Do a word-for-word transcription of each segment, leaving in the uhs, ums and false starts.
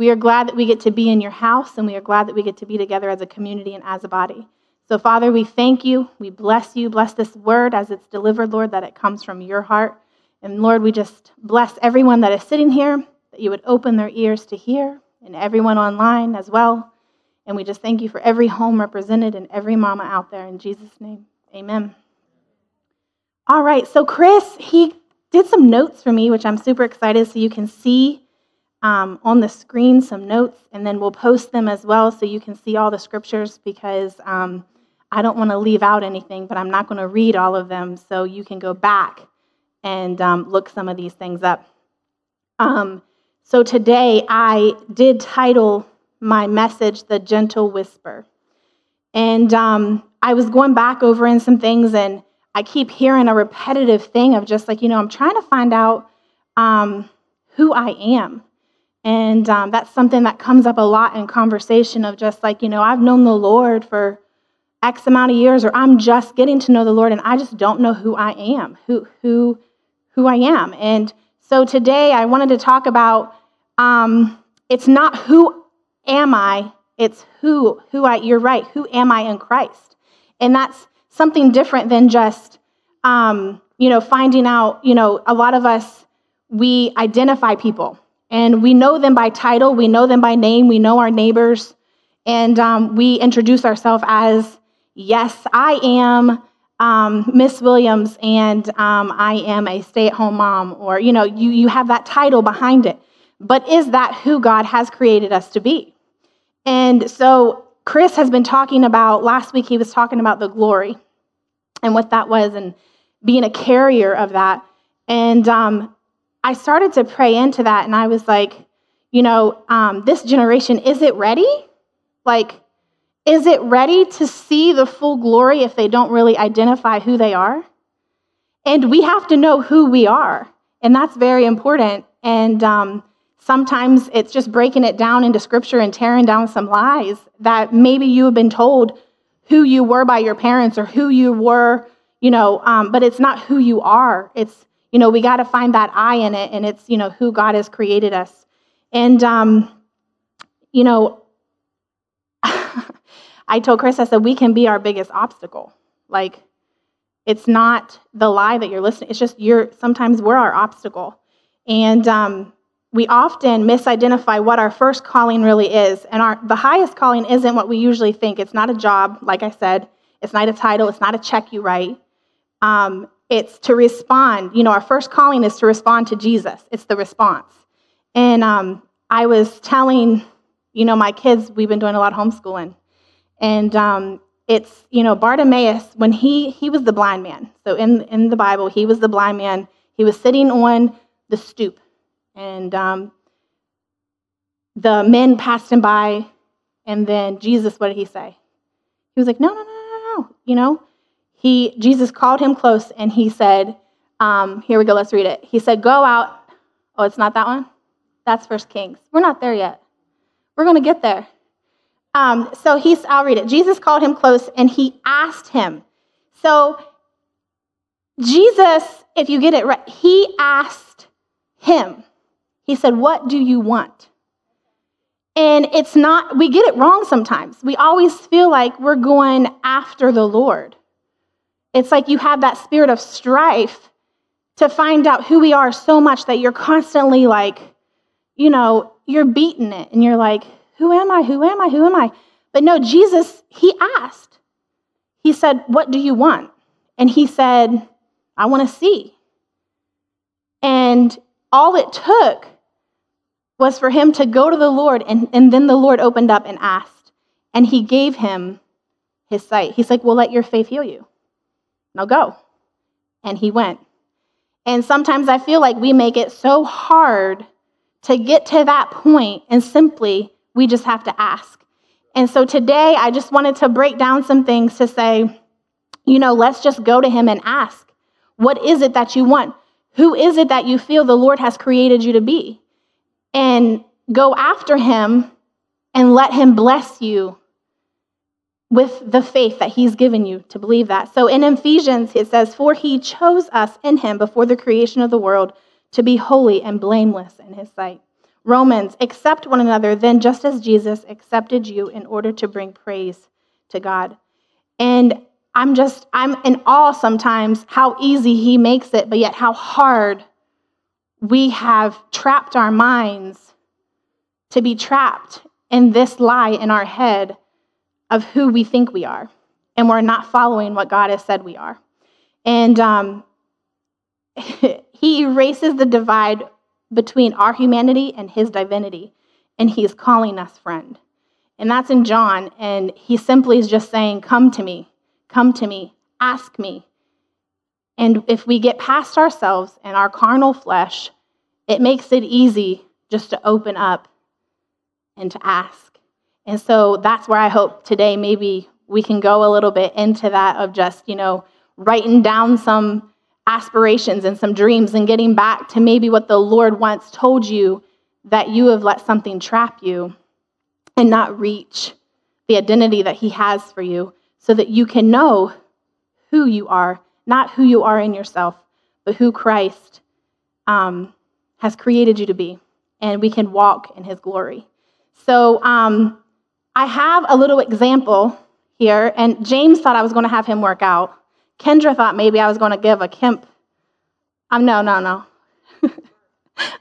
We are glad that we get to be in your house, and we are glad that we get to be together as a community and as a body. So, Father, we thank you. We bless you. Bless this word as it's delivered, Lord, that it comes from your heart. And, Lord, we just bless everyone that is sitting here, that you would open their ears to hear, and everyone online as well. And we just thank you for every home represented and every mama out there. In Jesus' name, amen. All right, so Chris, he did some notes for me, which I'm super excited, so you can see um, on the screen some notes, and then we'll post them as well so you can see all the scriptures, because um, I don't want to leave out anything, but I'm not going to read all of them, so you can go back and um, look some of these things up. Um, so today I did title my message, The Gentle Whisper, and um, I was going back over in some things, and I keep hearing a repetitive thing of just like, you know, I'm trying to find out um, who I am. And um, that's something that comes up a lot in conversation of just like, you know, I've known the Lord for X amount of years, or I'm just getting to know the Lord, and I just don't know who I am, who who, who I am. And so today I wanted to talk about um, it's not who am I, it's who, who I, you're right, who am I in Christ? And that's something different than just, um, you know, finding out, you know, a lot of us, we identify people, and we know them by title, we know them by name, we know our neighbors, and um, we introduce ourselves as, yes, I am um, Miss Williams, and um, I am a stay-at-home mom, or, you know, you, you have that title behind it. But is that who God has created us to be? And so Chris has been talking about, last week he was talking about the glory and what that was and being a carrier of that. And um, I started to pray into that, and I was like, you know, um, this generation, is it ready? Like, is it ready to see the full glory if they don't really identify who they are? And we have to know who we are, and that's very important. And um sometimes it's just breaking it down into scripture and tearing down some lies that maybe you have been told who you were by your parents or who you were, you know, um, but it's not who you are. It's, you know, we got to find that I in it, and it's, you know, who God has created us. And, um, you know, I told Chris, I said, we can be our biggest obstacle. Like, it's not the lie that you're listening. It's just you're, sometimes we're our obstacle. And, um, we often misidentify what our first calling really is. And our the highest calling isn't what we usually think. It's not a job, like I said. It's not a title. It's not a check you write. Um, it's to respond. You know, our first calling is to respond to Jesus. It's the response. And um, I was telling, you know, my kids, we've been doing a lot of homeschooling. And um, it's, you know, Bartimaeus, when he, he was the blind man. So in, in the Bible, he was the blind man. He was sitting on the stoop. And um, the men passed him by, and then Jesus, what did he say? He was like, no, no, no, no, no, you know? He Jesus called him close, and he said, um, here we go, let's read it. He said, go out. Oh, it's not that one? That's First Kings. We're not there yet. We're going to get there. Um, so he's, I'll read it. Jesus called him close, and he asked him. So Jesus, if you get it right, he asked him. He said, what do you want? And it's not, we get it wrong sometimes. We always feel like we're going after the Lord. It's like you have that spirit of strife to find out who we are so much that you're constantly like, you know, you're beating it. And you're like, who am I? Who am I? Who am I? But no, Jesus, he asked. He said, what do you want? And he said, I want to see. And all it took was for him to go to the Lord, and, and then the Lord opened up and asked, and he gave him his sight. He's like, well, let your faith heal you. Now go. And he went. And sometimes I feel like we make it so hard to get to that point, and simply we just have to ask. And so today I just wanted to break down some things to say, you know, let's just go to him and ask, what is it that you want? Who is it that you feel the Lord has created you to be? And go after him and let him bless you with the faith that he's given you to believe that. So in Ephesians, it says, for he chose us in him before the creation of the world to be holy and blameless in his sight. Romans, accept one another then just as Jesus accepted you in order to bring praise to God. And I'm just, I'm in awe sometimes how easy he makes it, but yet how hard we have trapped our minds to be trapped in this lie in our head of who we think we are. And we're not following what God has said we are. And um, he erases the divide between our humanity and his divinity. And he's calling us friend. And that's in John. And he simply is just saying, come to me, come to me, ask me. And if we get past ourselves and our carnal flesh, it makes it easy just to open up and to ask. And so that's where I hope today maybe we can go a little bit into that of just, you know, writing down some aspirations and some dreams and getting back to maybe what the Lord once told you that you have let something trap you and not reach the identity that he has for you so that you can know who you are, not who you are in yourself, but who Christ um, has created you to be. And we can walk in his glory. So um, I have a little example here, and James thought I was going to have him work out. Kendra thought maybe I was going to give a Kemp, um, no, no, no,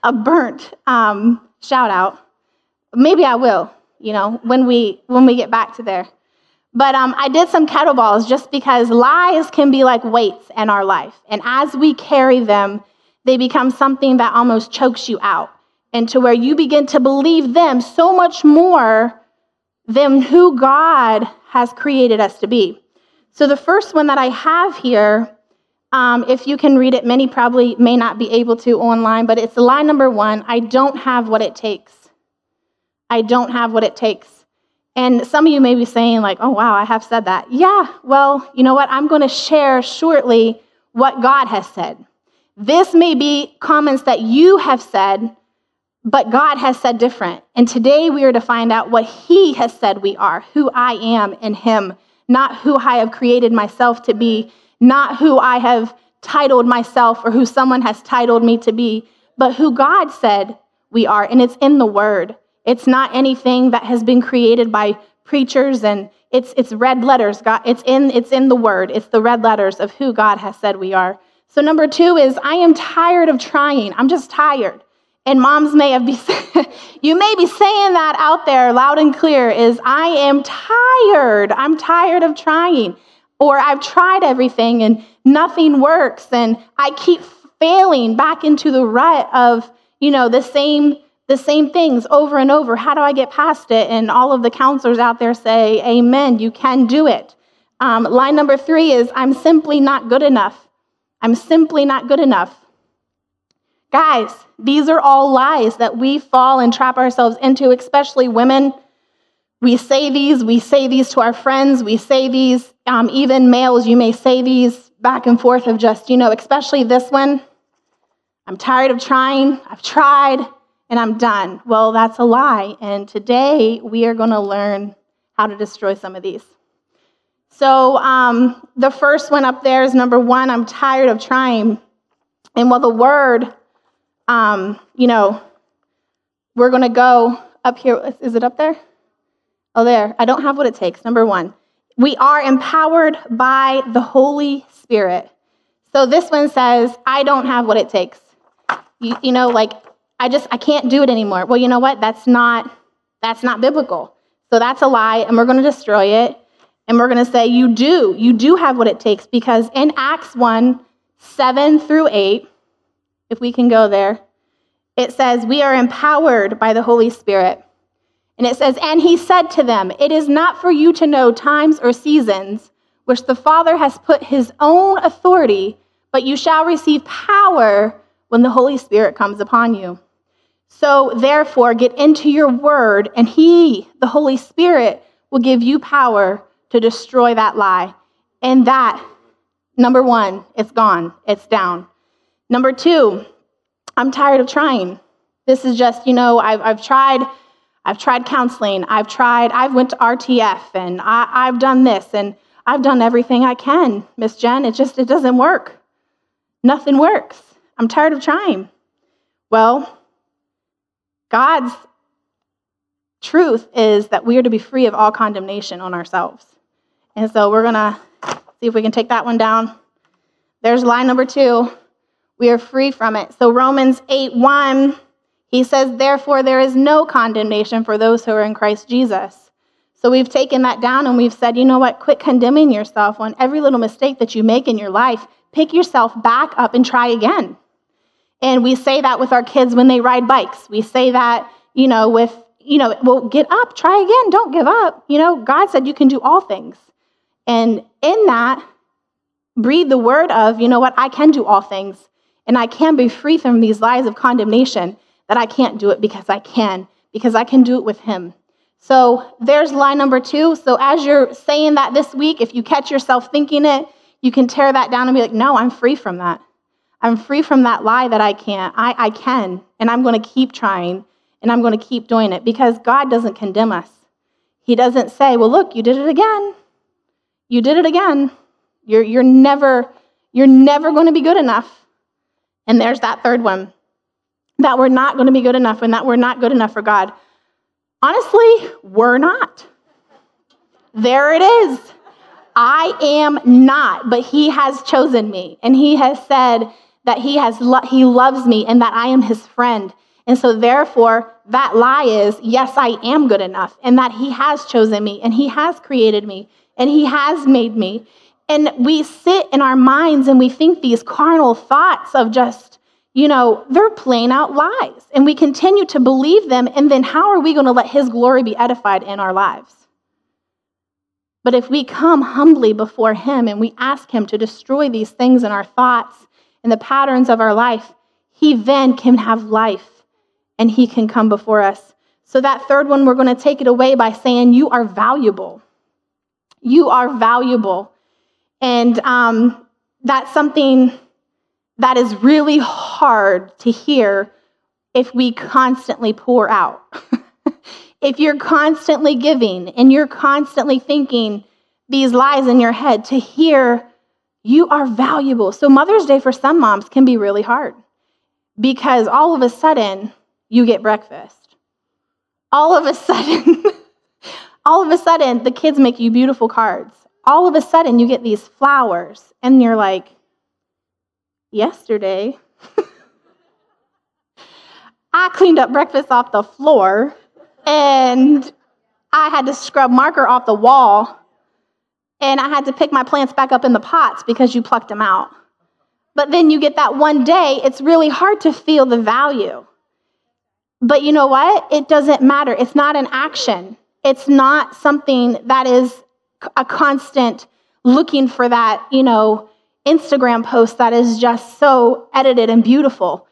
a burnt um, shout out. Maybe I will, you know, when we when we get back to there. But um, I did some kettlebells just because lies can be like weights in our life. And as we carry them, they become something that almost chokes you out. And to where you begin to believe them so much more than who God has created us to be. So the first one that I have here, um, if you can read it, many probably may not be able to online, but it's lie number one, I don't have what it takes. I don't have what it takes. And some of you may be saying like, oh, wow, I have said that. Yeah, well, you know what? I'm going to share shortly what God has said. This may be comments that you have said, but God has said different. And today we are to find out what he has said we are, who I am in him, not who I have created myself to be, not who I have titled myself or who someone has titled me to be, but who God said we are. And it's in the word. It's not anything that has been created by preachers, and it's it's red letters. God, it's in it's in the word. It's the red letters of who God has said we are. So number two is I am tired of trying. I'm just tired. And moms may have be you may be saying that out there loud and clear is I am tired. I'm tired of trying, or I've tried everything and nothing works, and I keep failing back into the rut of you know the same. The same things over and over. How do I get past it? And all of the counselors out there say, amen, you can do it. Um, line number three is, I'm simply not good enough. I'm simply not good enough. Guys, these are all lies that we fall and trap ourselves into, especially women. We say these, we say these to our friends, we say these, um, even males, you may say these back and forth of just, you know, especially this one. I'm tired of trying, I've tried. And I'm done. Well, that's a lie. And today we are going to learn how to destroy some of these. So um, the first one up there is number one, I'm tired of trying. And while the word, um, you know, we're going to go up here. Is it up there? Oh, there. I don't have what it takes. Number one, we are empowered by the Holy Spirit. So this one says, I don't have what it takes. You, you know, like, I just, I can't do it anymore. Well, you know what? That's not, that's not biblical. So that's a lie, and we're going to destroy it. And we're going to say, you do, you do have what it takes. Because in Acts one, seven through eight, if we can go there, it says, we are empowered by the Holy Spirit. And it says, and he said to them, it is not for you to know times or seasons, which the Father has put his own authority, but you shall receive power when the Holy Spirit comes upon you. So therefore, get into your word, and he, the Holy Spirit, will give you power to destroy that lie. And that, number one, it's gone. It's down. Number two, I'm tired of trying. This is just, you know, I've, I've tried I've tried counseling. I've tried, I've went to R T F, and I, I've done this, and I've done everything I can, Miss Jen. It just, it doesn't work. Nothing works. I'm tired of trying. Well, God's truth is that we are to be free of all condemnation on ourselves. And so we're going to see if we can take that one down. There's line number two. We are free from it. So Romans eight one, he says, therefore, there is no condemnation for those who are in Christ Jesus. So we've taken that down and we've said, you know what? Quit condemning yourself on every little mistake that you make in your life. Pick yourself back up and try again. And we say that with our kids when they ride bikes. We say that, you know, with, you know, well, get up, try again. Don't give up. You know, God said you can do all things. And in that, breathe the word of, you know what? I can do all things. And I can be free from these lies of condemnation that I can't do it because I can, because I can do it with him. So there's line number two. So as you're saying that this week, if you catch yourself thinking it, you can tear that down and be like, no, I'm free from that. I'm free from that lie that I can't. I, I can, and I'm going to keep trying, and I'm going to keep doing it because God doesn't condemn us. He doesn't say, well, look, you did it again. You did it again. You're, you're never, you're never going to be good enough. And there's that third one, that we're not going to be good enough and that we're not good enough for God. Honestly, we're not. There it is. I am not, but he has chosen me. And he has said that he has lo- he loves me and that I am his friend. And so therefore, that lie is, yes, I am good enough and that he has chosen me and he has created me and he has made me. And we sit in our minds and we think these carnal thoughts of just, you know, they're plain out lies. And we continue to believe them. And then how are we going to let his glory be edified in our lives? But if we come humbly before him and we ask him to destroy these things in our thoughts and the patterns of our life, he then can have life and he can come before us. So that third one, we're going to take it away by saying you are valuable. You are valuable. And um, that's something that is really hard to hear if we constantly pour out. If you're constantly giving and you're constantly thinking these lies in your head, to hear you are valuable. So Mother's Day for some moms can be really hard because all of a sudden you get breakfast. All of a sudden, all of a sudden the kids make you beautiful cards. All of a sudden, you get these flowers, and you're like, yesterday, I cleaned up breakfast off the floor, and I had to scrub marker off the wall, and I had to pick my plants back up in the pots because you plucked them out. But then you get that one day, it's really hard to feel the value. But you know what? It doesn't matter. It's not an action. It's not something that is a constant looking for that, you know, Instagram post that is just so edited and beautiful.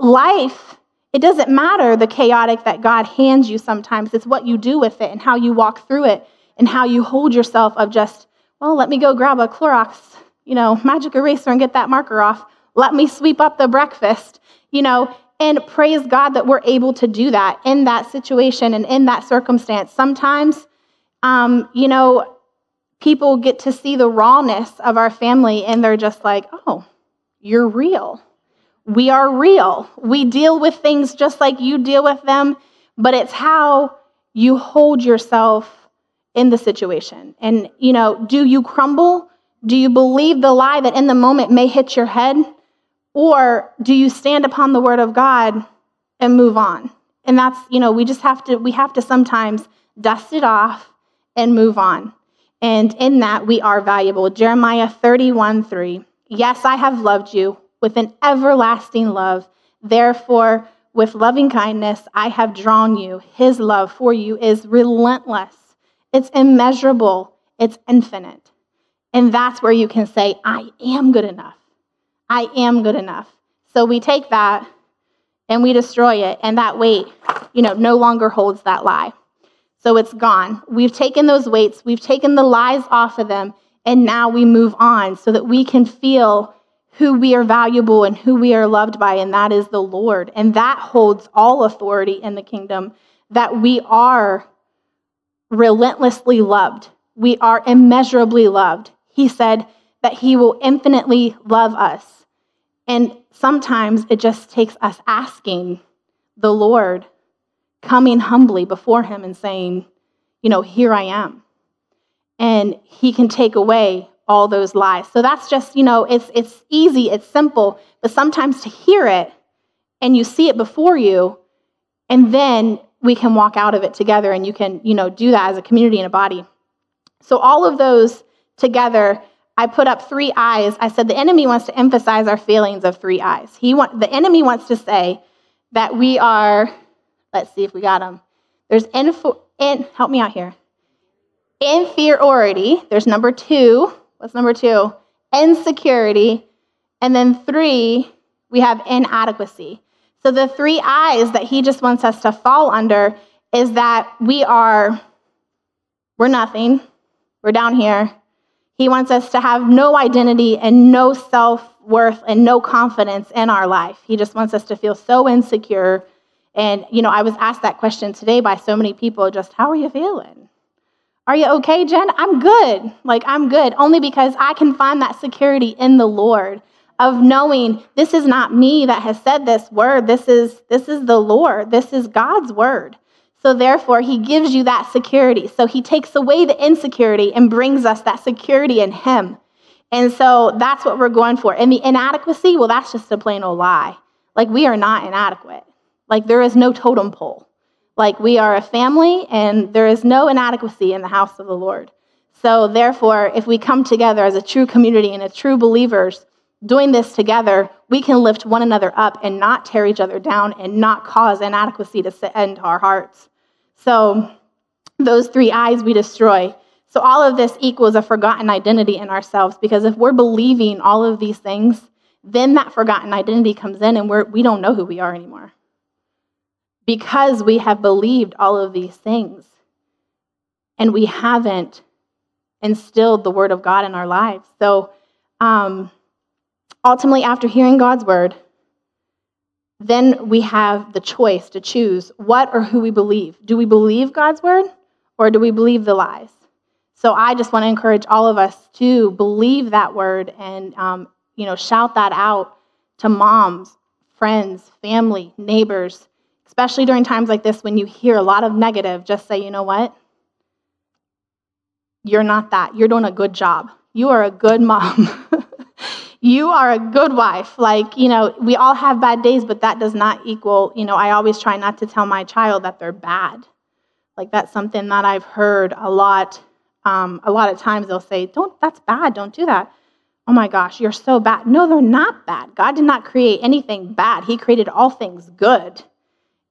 Life, it doesn't matter the chaotic that God hands you sometimes. It's what you do with it and how you walk through it and how you hold yourself of just, well, let me go grab a Clorox, you know, magic eraser and get that marker off. Let me sweep up the breakfast, you know, and praise God that we're able to do that in that situation and in that circumstance. Sometimes Um, you know, people get to see the rawness of our family and they're just like, oh, you're real. We are real. We deal with things just like you deal with them, but it's how you hold yourself in the situation. And, you know, do you crumble? Do you believe the lie that in the moment may hit your head? Or do you stand upon the word of God and move on? And that's, you know, we just have to, we have to sometimes dust it off and move on. And in that, we are valuable. Jeremiah thirty-one three. Yes, I have loved you with an everlasting love. Therefore, with loving kindness, I have drawn you. His love for you is relentless. It's immeasurable. It's infinite. And that's where you can say, I am good enough. I am good enough. So we take that and we destroy it. And that weight, you know, no longer holds that lie. So it's gone. We've taken those weights. We've taken the lies off of them. And now we move on so that we can feel who we are valuable and who we are loved by. And that is the Lord. And that holds all authority in the kingdom, that we are relentlessly loved. We are immeasurably loved. He said that he will infinitely love us. And sometimes it just takes us asking the Lord, coming humbly before him and saying, you know, here I am. And he can take away all those lies. So that's just, you know, it's it's easy, it's simple, but sometimes to hear it and you see it before you, and then we can walk out of it together, and you can, you know, do that as a community and a body. So all of those together, I put up three eyes. I said the enemy wants to emphasize our feelings of three eyes. He want the enemy wants to say that we are, let's see if we got them. There's info, in, help me out here. Inferiority. There's number two. What's number two? Insecurity. And then three, we have inadequacy. So the three eyes that he just wants us to fall under is that we are, we're nothing. We're down here. He wants us to have no identity and no self-worth and no confidence in our life. He just wants us to feel so insecure. And, you know, I was asked that question today by so many people, just, how are you feeling? Are you okay, Jen? I'm good. Like, I'm good. Only because I can find that security in the Lord of knowing this is not me that has said this word. This is this is the Lord. This is God's word. So therefore, he gives you that security. So he takes away the insecurity and brings us that security in him. And so that's what we're going for. And the inadequacy, well, that's just a plain old lie. Like, we are not inadequate. Like, there is no totem pole. Like, we are a family, and there is no inadequacy in the house of the Lord. So therefore, if we come together as a true community and a true believers doing this together, we can lift one another up and not tear each other down and not cause inadequacy to sit into our hearts. So those three eyes we destroy. So all of this equals a forgotten identity in ourselves, because if we're believing all of these things, then that forgotten identity comes in, and we're, we don't know who we are anymore. Because we have believed all of these things, and we haven't instilled the word of God in our lives. So um, ultimately, after hearing God's word, then we have the choice to choose what or who we believe. Do we believe God's word, or do we believe the lies? So I just want to encourage all of us to believe that word and um, you know, shout that out to moms, friends, family, neighbors. Especially during times like this when you hear a lot of negative, just say, you know what? You're not that. You're doing a good job. You are a good mom. You are a good wife. Like, you know, we all have bad days, but that does not equal, you know, I always try not to tell my child that they're bad. Like, that's something that I've heard a lot. Um, a lot of times they'll say, don't, that's bad. Don't do that. Oh my gosh, you're so bad. No, they're not bad. God did not create anything bad. He created all things good.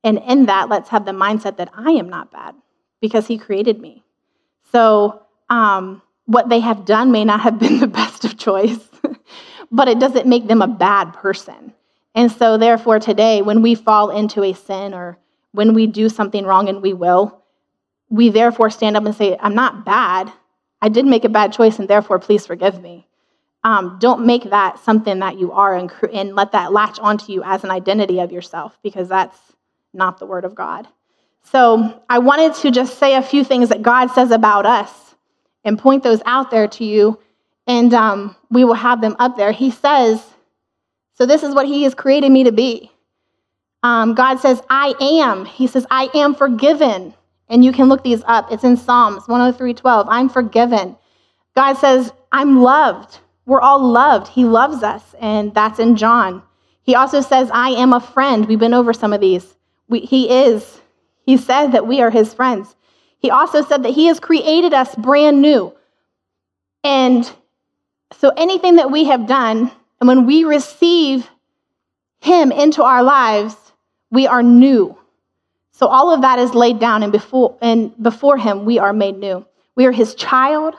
And in that, let's have the mindset that I am not bad because he created me. So um, what they have done may not have been the best of choice, but it doesn't make them a bad person. And so therefore today, when we fall into a sin or when we do something wrong, and we will, we therefore stand up and say, I'm not bad. I did make a bad choice, and therefore please forgive me. Um, don't make that something that you are and, and let that latch onto you as an identity of yourself, because that's not the word of God. So I wanted to just say a few things that God says about us and point those out there to you, and um, we will have them up there. He says, so this is what he has created me to be. Um, God says, I am. He says, I am forgiven. And you can look these up. It's in Psalms one oh three twelve. I'm forgiven. God says, I'm loved. We're all loved. He loves us, and that's in John. He also says, I am a friend. We've been over some of these. We, he is. He said that we are his friends. He also said that he has created us brand new. And so anything that we have done, and when we receive him into our lives, we are new. So all of that is laid down, and before, and before him, we are made new. We are his child.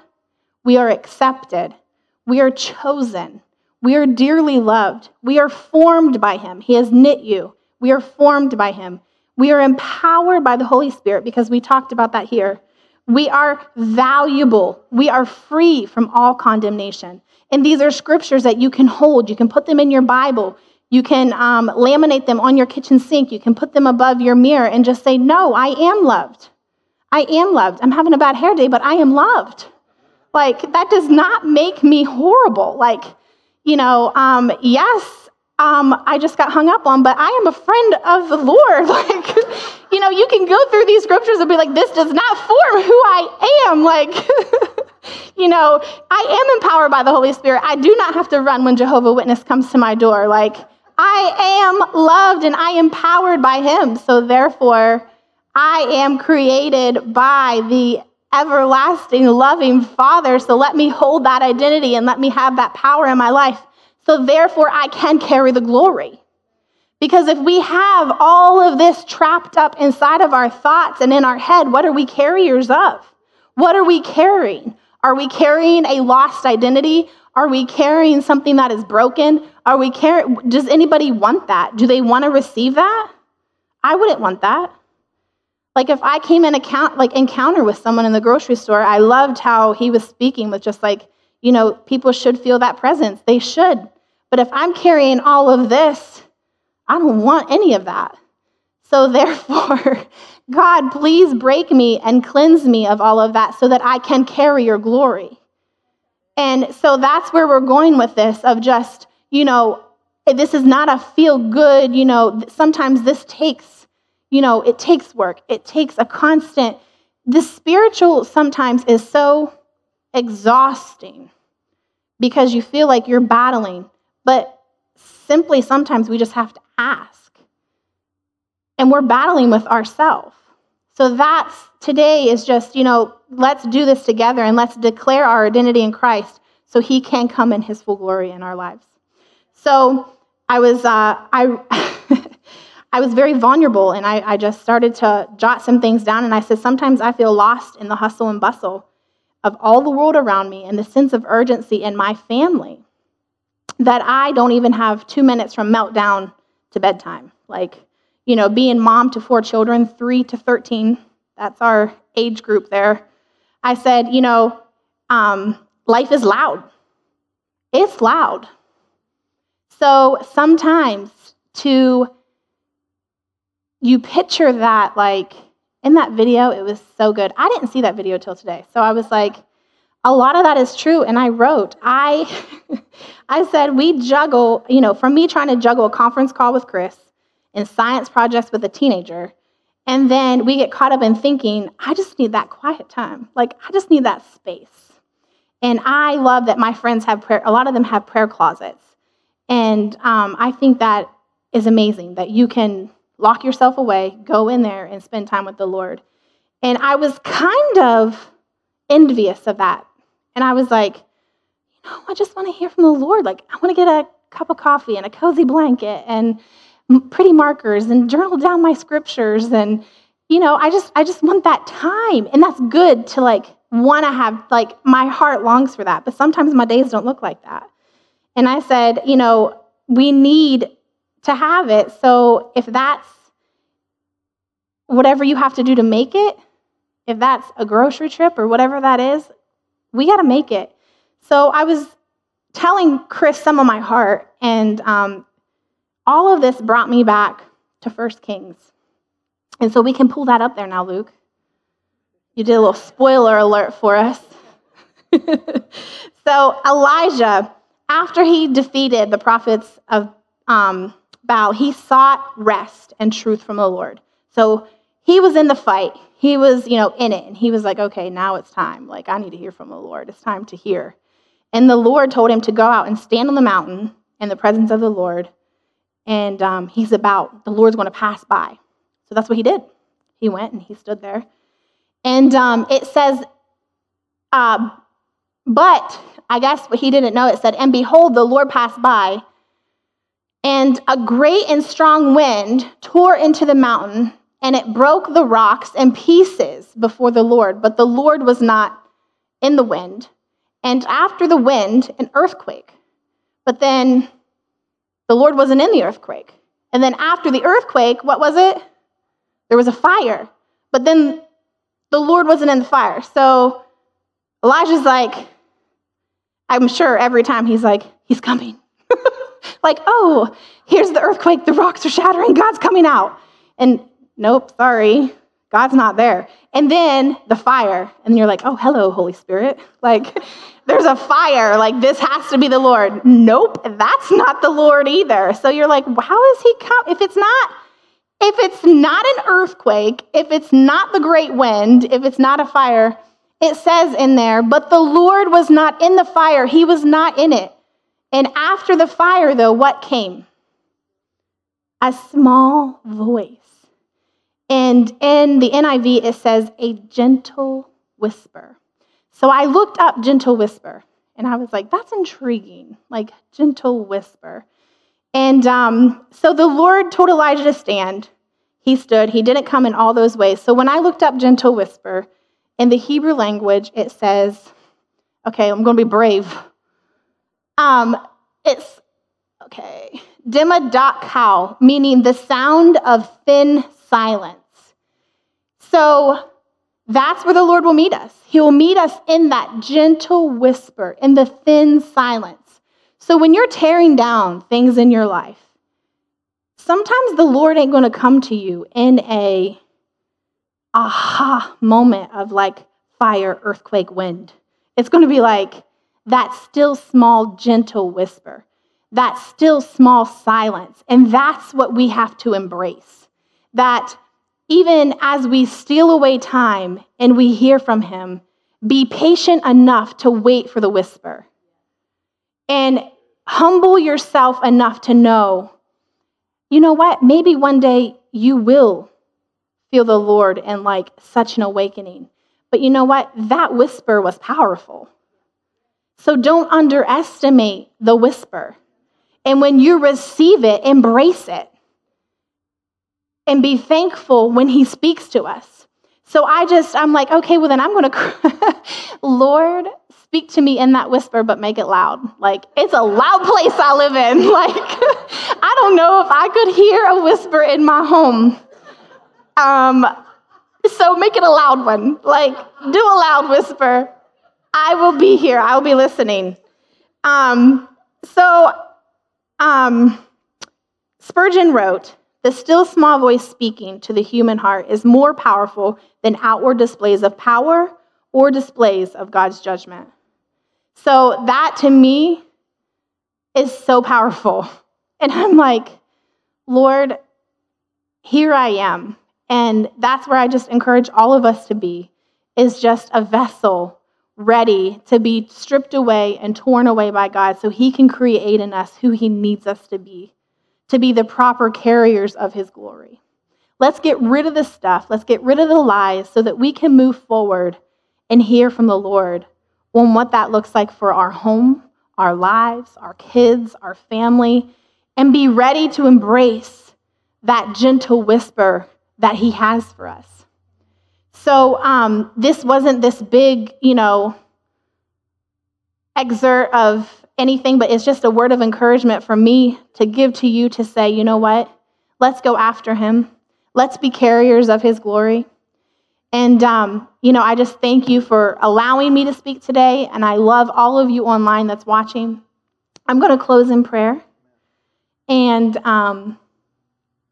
We are accepted. We are chosen. We are dearly loved. We are formed by him. He has knit you. We are formed by him. We are empowered by the Holy Spirit, because we talked about that here. We are valuable. We are free from all condemnation. And these are scriptures that you can hold. You can put them in your Bible. You can um, laminate them on your kitchen sink. You can put them above your mirror and just say, no, I am loved. I am loved. I'm having a bad hair day, but I am loved. Like, that does not make me horrible. Like, you know, um, yes, um, I just got hung up on, but I am a friend of the Lord. Like, you know, you can go through these scriptures and be like, this does not form who I am. Like, you know, I am empowered by the Holy Spirit. I do not have to run when Jehovah's Witness comes to my door. Like, I am loved and I am empowered by him. So therefore, I am created by the everlasting, loving Father. So let me hold that identity and let me have that power in my life. So therefore, I can carry the glory. Because if we have all of this trapped up inside of our thoughts and in our head, what are we carriers of? What are we carrying? Are we carrying a lost identity? Are we carrying something that is broken? Are we carrying? Does anybody want that? Do they want to receive that? I wouldn't want that. Like if I came in account, like encounter with someone in the grocery store, I loved how he was speaking with just like, you know, people should feel that presence. They should. But if I'm carrying all of this, I don't want any of that. So therefore, God, please break me and cleanse me of all of that so that I can carry your glory. And so that's where we're going with this of just, you know, this is not a feel good, you know, sometimes this takes, you know, it takes work. It takes a constant, the spiritual sometimes is so exhausting because you feel like you're battling, but simply sometimes we just have to ask. And we're battling with ourselves. So that's, today is just, you know, let's do this together and let's declare our identity in Christ so he can come in his full glory in our lives. So I was uh, I I was very vulnerable, and I, I just started to jot some things down, and I said, sometimes I feel lost in the hustle and bustle of all the world around me and the sense of urgency in my family that I don't even have two minutes from meltdown to bedtime. Like, you know, being mom to four children, three to thirteen, that's our age group there. I said, you know, um, life is loud. It's loud. So sometimes to, you picture that, like, in that video, it was so good. I didn't see that video till today. So I was like, a lot of that is true. And I wrote, I, I said, we juggle, you know, from me trying to juggle a conference call with Chris, and science projects with a teenager, and then we get caught up in thinking, I just need that quiet time. Like, I just need that space. And I love that my friends have prayer. A lot of them have prayer closets. And um, I think that is amazing, that you can lock yourself away, go in there, and spend time with the Lord. And I was kind of envious of that. And I was like, you know, I just want to hear from the Lord. Like, I want to get a cup of coffee and a cozy blanket and pretty markers and journal down my scriptures. And, you know, I just, I just want that time. And that's good to like, want to have, like, my heart longs for that. But sometimes my days don't look like that. And I said, you know, we need to have it. So if that's whatever you have to do to make it, if that's a grocery trip or whatever that is, we got to make it. So I was telling Chris some of my heart, and, um, all of this brought me back to First Kings. And so we can pull that up there now, Luke. You did a little spoiler alert for us. So Elijah, after he defeated the prophets of um, Baal, he sought rest and truth from the Lord. So he was in the fight. He was, you know, in it. And he was like, okay, now it's time. Like, I need to hear from the Lord. It's time to hear. And the Lord told him to go out and stand on the mountain in the presence of the Lord. And um, he's about, the Lord's going to pass by. So that's what he did. He went and he stood there. And um, it says, uh, but I guess what he didn't know, it said, and behold, the Lord passed by, and a great and strong wind tore into the mountain, and it broke the rocks in pieces before the Lord. But the Lord was not in the wind. And after the wind, an earthquake. But then the Lord wasn't in the earthquake. And then after the earthquake, what was it? There was a fire. But then the Lord wasn't in the fire. So Elijah's like, I'm sure every time he's like, he's coming. Like, oh, here's the earthquake. The rocks are shattering. God's coming out. And nope, sorry. God's not there. And then the fire. And you're like, oh, hello, Holy Spirit. Like, there's a fire. Like, this has to be the Lord. Nope, that's not the Lord either. So you're like, how is he come? If it's not, if it's not an earthquake, if it's not the great wind, if it's not a fire, it says in there, but the Lord was not in the fire. He was not in it. And after the fire, though, what came? A small voice. And in the N I V, it says, a gentle whisper. So I looked up gentle whisper, and I was like, that's intriguing, like gentle whisper. And um, so the Lord told Elijah to stand. He stood. He didn't come in all those ways. So when I looked up gentle whisper, in the Hebrew language, it says, okay, I'm going to be brave. Um, it's, okay, demadachal, meaning the sound of thin silence. So that's where the Lord will meet us. He will meet us in that gentle whisper, in the thin silence. So when you're tearing down things in your life, sometimes the Lord ain't going to come to you in a aha moment of like fire, earthquake, wind. It's going to be like that still small, gentle whisper, that still small silence. And that's what we have to embrace. That even as we steal away time and we hear from him, be patient enough to wait for the whisper. And humble yourself enough to know, you know what? Maybe one day you will feel the Lord and like such an awakening. But you know what? That whisper was powerful. So don't underestimate the whisper. And when you receive it, embrace it. And be thankful when he speaks to us. So I just, I'm like, okay, well then I'm going to, Lord, speak to me in that whisper, but make it loud. Like, it's a loud place I live in. Like, I don't know if I could hear a whisper in my home. Um, so make it a loud one. Like, do a loud whisper. I will be here. I will be listening. Um, so um, Spurgeon wrote, the still small voice speaking to the human heart is more powerful than outward displays of power or displays of God's judgment. So that to me is so powerful. And I'm like, Lord, here I am. And that's where I just encourage all of us to be, is just a vessel ready to be stripped away and torn away by God so he can create in us who he needs us to be. To be the proper carriers of his glory. Let's get rid of the stuff. Let's get rid of the lies so that we can move forward and hear from the Lord on what that looks like for our home, our lives, our kids, our family, and be ready to embrace that gentle whisper that he has for us. So um, this wasn't this big, you know, excerpt of anything, but it's just a word of encouragement from me to give to you to say, you know what? Let's go after him. Let's be carriers of his glory. And, um, you know, I just thank you for allowing me to speak today, and I love all of you online that's watching. I'm going to close in prayer, and um,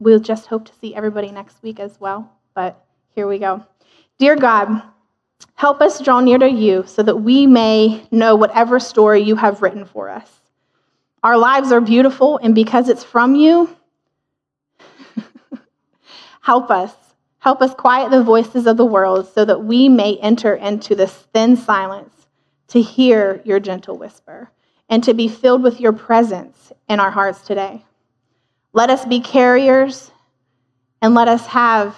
we'll just hope to see everybody next week as well, but here we go. Dear God, help us draw near to you so that we may know whatever story you have written for us. Our lives are beautiful, and because it's from you, help us. Help us quiet the voices of the world so that we may enter into this thin silence to hear your gentle whisper and to be filled with your presence in our hearts today. Let us be carriers, and let us have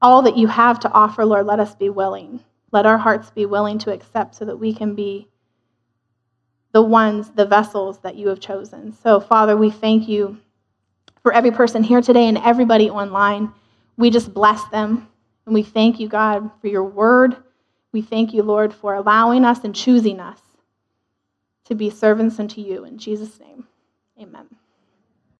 all that you have to offer, Lord. Let us be willing. Let our hearts be willing to accept so that we can be the ones, the vessels that you have chosen. So, Father, we thank you for every person here today and everybody online. We just bless them, and we thank you, God, for your word. We thank you, Lord, for allowing us and choosing us to be servants unto you. In Jesus' name, amen.